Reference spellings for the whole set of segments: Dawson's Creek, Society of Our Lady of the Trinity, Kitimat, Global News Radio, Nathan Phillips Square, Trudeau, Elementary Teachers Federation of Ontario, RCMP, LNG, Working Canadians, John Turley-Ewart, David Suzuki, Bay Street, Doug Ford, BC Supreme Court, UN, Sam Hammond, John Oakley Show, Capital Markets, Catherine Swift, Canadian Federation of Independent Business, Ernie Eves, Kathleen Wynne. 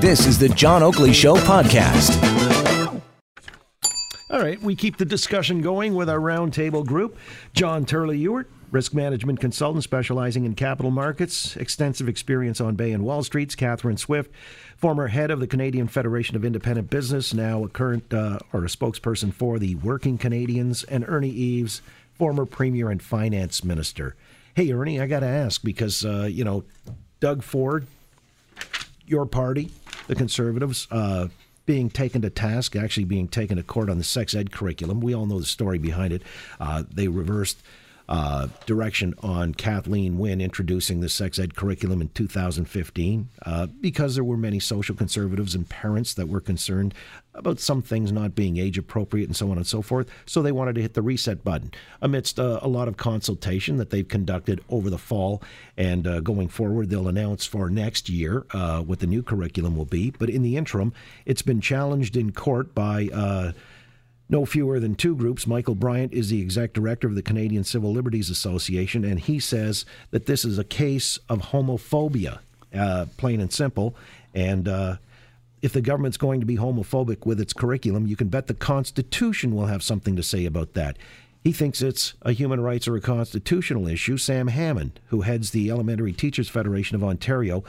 This is the John Oakley Show podcast. All right, we keep the discussion going with our roundtable group. John Turley-Ewart, risk management consultant specializing in capital markets, extensive experience on Bay and Wall Streets. Catherine Swift, former head of the Canadian Federation of Independent Business, now a current or a spokesperson for the Working Canadians. And Ernie Eves, former premier and finance minister. Hey, Ernie, I got to ask because, you know, Doug Ford, your party, the Conservatives, being taken to task, actually being taken to court on the sex ed curriculum. We all know the story behind it. They reversed direction on Kathleen Wynne introducing the sex ed curriculum in 2015 because there were many social conservatives and parents that were concerned about some things not being age appropriate and so on and so forth. So they wanted to hit the reset button amidst a lot of consultation that they've conducted over the fall. And going forward, they'll announce for next year what the new curriculum will be. But in the interim, it's been challenged in court by no fewer than two groups. Michael Bryant is the exec director of the Canadian Civil Liberties Association, and he says that this is a case of homophobia, plain and simple. And if the government's going to be homophobic with its curriculum, you can bet the Constitution will have something to say about that. He thinks it's a human rights or a constitutional issue. Sam Hammond, who heads the Elementary Teachers Federation of Ontario,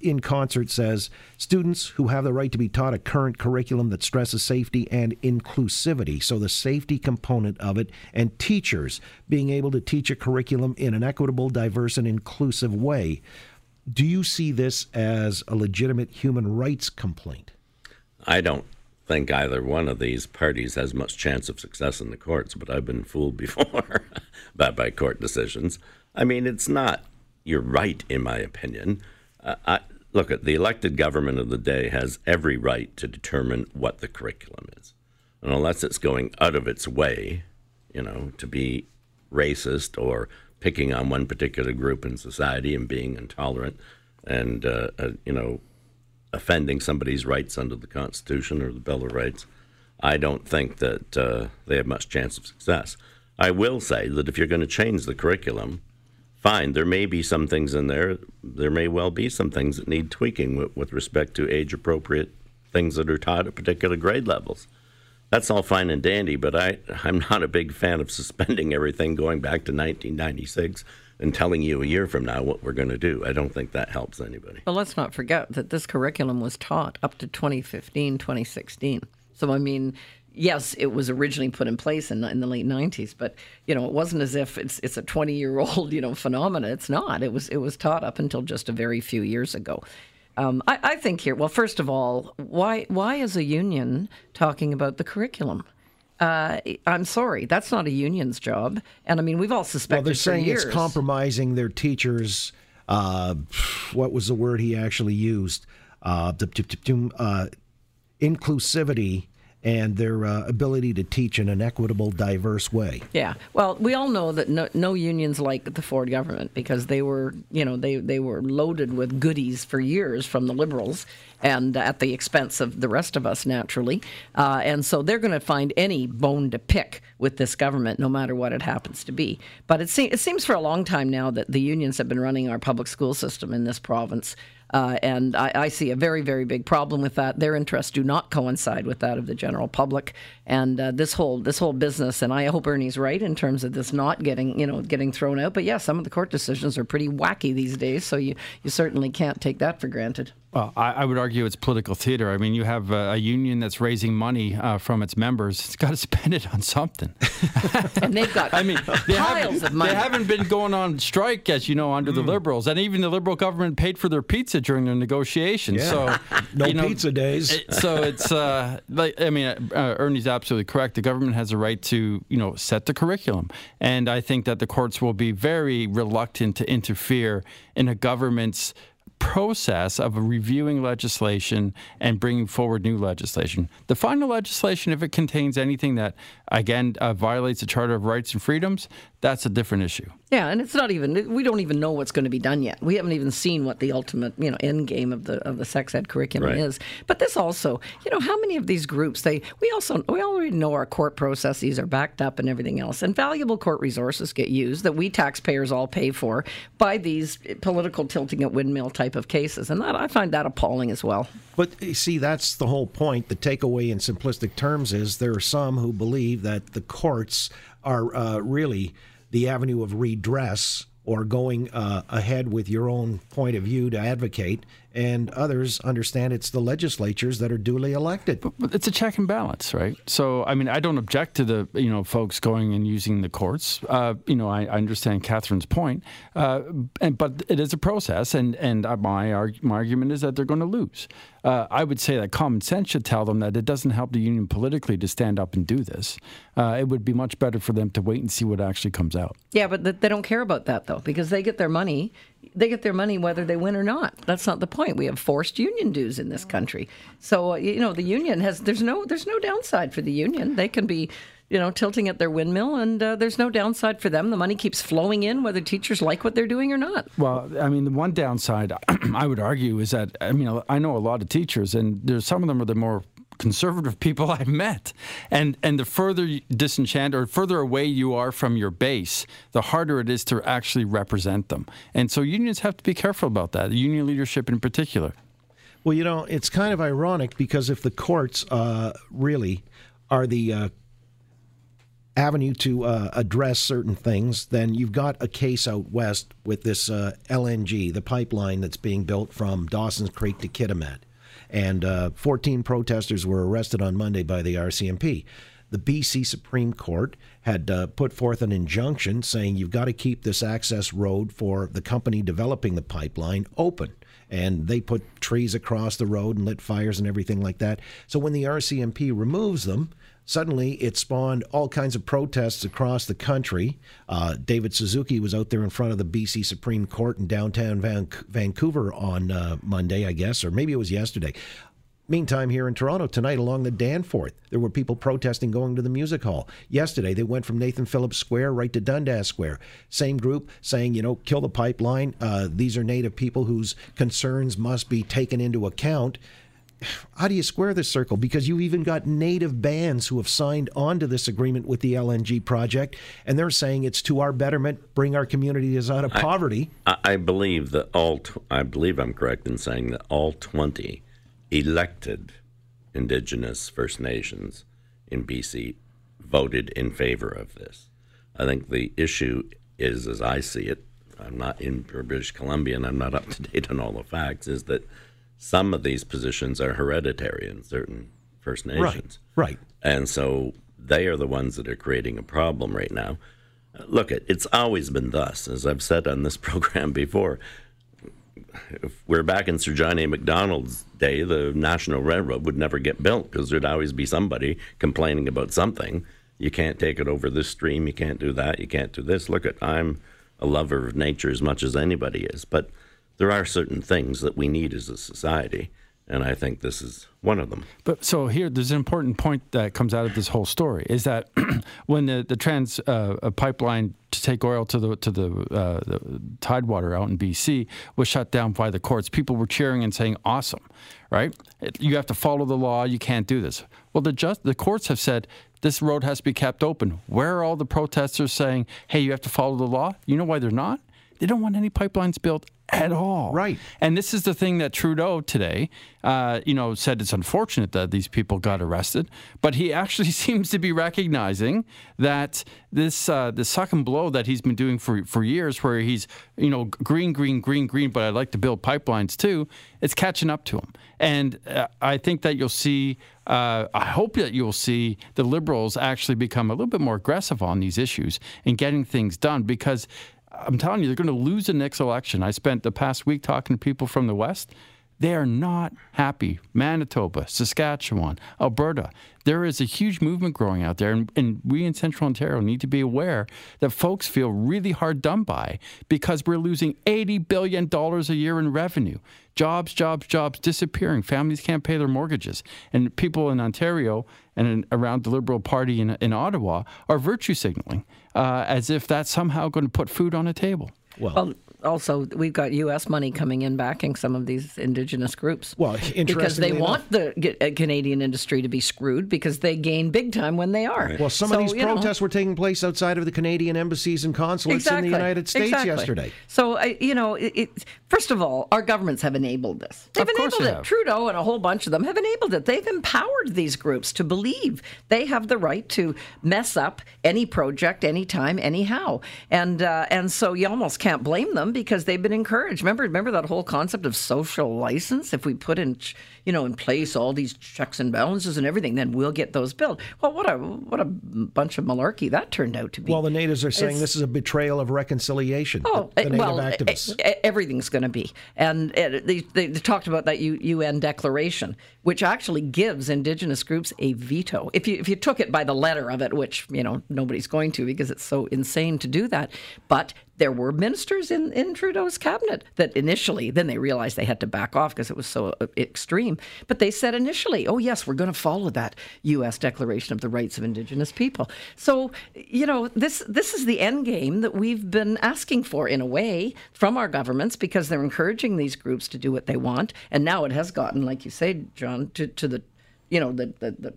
in concert says, students who have the right to be taught a current curriculum that stresses safety and inclusivity, so the safety component of it, and teachers being able to teach a curriculum in an equitable, diverse, and inclusive way. Do you see this as a legitimate human rights complaint? I don't think either one of these parties has much chance of success in the courts, but I've been fooled before by court decisions. I mean, it's not, you're right, in my opinion. Look, the elected government of the day has every right to determine what the curriculum is. And unless it's going out of its way, you know, to be racist or picking on one particular group in society and being intolerant and, you know, offending somebody's rights under the Constitution or the Bill of Rights, I don't think that they have much chance of success. I will say that if you're going to change the curriculum, fine, there may be some things in there. There may well be some things that need tweaking with respect to age-appropriate things that are taught at particular grade levels. That's all fine and dandy, but I'm not a big fan of suspending everything going back to 1996 and telling you a year from now what we're going to do. I don't think that helps anybody. Well, let's not forget that this curriculum was taught up to 2015, 2016. So, I mean, yes, it was originally put in place in the late 90s, but, you know, it wasn't as if it's a 20-year-old, you know, phenomena. It's not. It was taught up until just a very few years ago. I think here, well, first of all, why is a union talking about the curriculum? I'm sorry, that's not a union's job. And I mean, we've all suspected for years. Well, they're saying it's compromising their teachers. What was the word he actually used? Inclusivity and their ability to teach in an equitable, diverse way. Yeah. Well, we all know that no unions like the Ford government because they were, you know, they were loaded with goodies for years from the Liberals and at the expense of the rest of us, naturally. And so they're going to find any bone to pick with this government, no matter what it happens to be. But it seems for a long time now that the unions have been running our public school system in this province. And I see a very, very big problem with that. Their interests do not coincide with that of the general public, and this whole business. And I hope Ernie's right in terms of this not getting thrown out. But yeah, some of the court decisions are pretty wacky these days, so you certainly can't take that for granted. Well, I would argue it's political theater. I mean, you have a union that's raising money from its members. It's got to spend it on something. And they've got piles of money. They haven't been going on strike, as you know, under the Liberals. And even the Liberal government paid for their pizza during their negotiations. Yeah. So, no pizza days. So it's, Ernie's absolutely correct. The government has a right to, you know, set the curriculum. And I think that the courts will be very reluctant to interfere in a government's process of reviewing legislation and bringing forward new legislation. The final legislation, if it contains anything that, again, violates the Charter of Rights and Freedoms, that's a different issue. Yeah, and it's not even, we don't even know what's going to be done yet. We haven't even seen what the ultimate, you know, end game of the sex ed curriculum is. But this also, you know, how many of these groups, we already know our court processes are backed up and everything else, and valuable court resources get used that we taxpayers all pay for by these political tilting at windmill type of cases. And that, I find that appalling as well. But see, that's the whole point. The takeaway in simplistic terms is there are some who believe that the courts are really the avenue of redress or going ahead with your own point of view to advocate, and others understand it's the legislatures that are duly elected. But it's a check and balance, right? So, I mean, I don't object to the, you know, folks going and using the courts. You know, I understand Catherine's point, but it is a process, and my argument is that they're going to lose. I would say that common sense should tell them that it doesn't help the union politically to stand up and do this. It would be much better for them to wait and see what actually comes out. Yeah, but they don't care about that, though, because they get their money. They get their money whether they win or not. That's not the point. We have forced union dues in this country. So, you know, the union has, there's no downside for the union. They can be, you know, tilting at their windmill, and there's no downside for them. The money keeps flowing in whether teachers like what they're doing or not. Well, I mean, the one downside I would argue is that, I mean, I know a lot of teachers, and there's some of them are the more conservative people I've met. And the further disenchant or further away you are from your base, the harder it is to actually represent them. And so unions have to be careful about that, union leadership in particular. Well, you know, it's kind of ironic because if the courts really are the avenue to address certain things, then you've got a case out west with this LNG, the pipeline that's being built from Dawson's Creek to Kitimat. And 14 protesters were arrested on Monday by the RCMP. The BC Supreme Court had put forth an injunction saying you've got to keep this access road for the company developing the pipeline open. And they put trees across the road and lit fires and everything like that. So when the RCMP removes them, suddenly it spawned all kinds of protests across the country. David Suzuki was out there in front of the BC Supreme Court in downtown Vancouver on Monday, I guess, or maybe it was yesterday. Meantime, here in Toronto tonight along the Danforth, there were people protesting going to the music hall. Yesterday, they went from Nathan Phillips Square right to Dundas Square. Same group saying, you know, kill the pipeline. These are Native people whose concerns must be taken into account. How do you square this circle? Because you've even got Native bands who have signed on to this agreement with the LNG project, and they're saying it's to our betterment, bring our communities out of poverty. I believe that I believe I'm correct in saying that all 20 elected Indigenous First Nations in BC voted in favor of this. I think the issue is, as I see it, I'm not in British Columbia and I'm not up to date on all the facts, is that some of these positions are hereditary in certain First Nations. Right. And so they are the ones that are creating a problem right now. Look, it's always been thus, as I've said on this program before. If we're back in Sir John A. Macdonald's day, the National Railroad would never get built because there'd always be somebody complaining about something. You can't take it over this stream. You can't do that. You can't do this. Look, I'm a lover of nature as much as anybody is, but there are certain things that we need as a society, and I think this is one of them. But so here, there's an important point that comes out of this whole story, is that when the trans pipeline to take oil to the Tidewater out in BC was shut down by the courts, people were cheering and saying, awesome, right? You have to follow the law. You can't do this. Well, the courts have said, this road has to be kept open. Where are all the protesters saying, hey, you have to follow the law? You know why they're not? They don't want any pipelines built at all. Right. And this is the thing that Trudeau today, said it's unfortunate that these people got arrested, but he actually seems to be recognizing that this the suck and blow that he's been doing for years, where he's, green, but I'd like to build pipelines too, it's catching up to him. And I think that I hope that you'll see the Liberals actually become a little bit more aggressive on these issues and getting things done, because I'm telling you, they're going to lose the next election. I spent the past week talking to people from the West. They are not happy. Manitoba, Saskatchewan, Alberta. There is a huge movement growing out there, and we in Central Ontario need to be aware that folks feel really hard done by because we're losing $80 billion a year in revenue. Jobs disappearing. Families can't pay their mortgages. And people in Ontario and around the Liberal Party in Ottawa are virtue signaling as if that's somehow going to put food on a table. Well, also, we've got U.S. money coming in backing some of these Indigenous groups. Well, interestingly because they want the Canadian industry to be screwed because they gain big time when they are. Right. Well, some of these protests were taking place outside of the Canadian embassies and consulates in the United States yesterday. So, first of all, our governments have enabled this. They've enabled it. Trudeau and a whole bunch of them have enabled it. They've empowered these groups to believe they have the right to mess up any project, anytime, anyhow. And so you almost can't blame them because they've been encouraged. Remember that whole concept of social license? If we put in place all these checks and balances and everything, then we'll get those built. Well, what a bunch of malarkey that turned out to be. Well, the natives are saying this is a betrayal of reconciliation. Oh, the native activists. Everything's going to be. And they talked about that UN declaration, which actually gives Indigenous groups a veto. If you took it by the letter of it, which nobody's going to because it's so insane to do that, but there were ministers in Trudeau's cabinet that initially, then they realized they had to back off because it was so extreme. But they said initially, oh, yes, we're going to follow that U.S. Declaration of the Rights of Indigenous People. So, this is the end game that we've been asking for, in a way, from our governments because they're encouraging these groups to do what they want. And now it has gotten, like you say, John, to the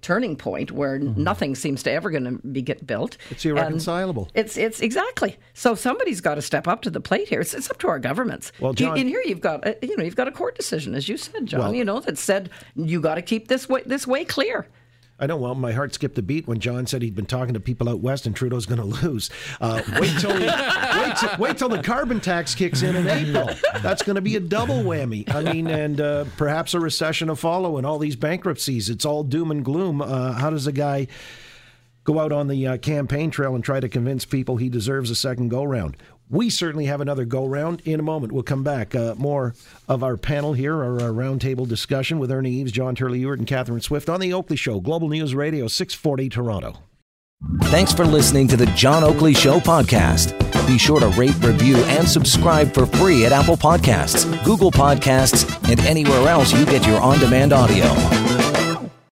turning point where nothing seems to ever going to get built. It's irreconcilable. And it's exactly. So somebody's got to step up to the plate here. It's up to our governments. Well, John, in here you've got a court decision, as you said, John. Well, that said you got to keep this way clear. I know. Well, my heart skipped a beat when John said he'd been talking to people out west, and Trudeau's going to lose. Wait till the carbon tax kicks in April. That's going to be a double whammy. I mean, and perhaps a recession to follow, and all these bankruptcies. It's all doom and gloom. How does a guy go out on the campaign trail and try to convince people he deserves a second go-round? We certainly have another go-round in a moment. We'll come back. More of our panel here, our roundtable discussion with Ernie Eves, John Turley-Ewart, and Catherine Swift on The Oakley Show, Global News Radio, 640 Toronto. Thanks for listening to The John Oakley Show podcast. Be sure to rate, review, and subscribe for free at Apple Podcasts, Google Podcasts, and anywhere else you get your on-demand audio.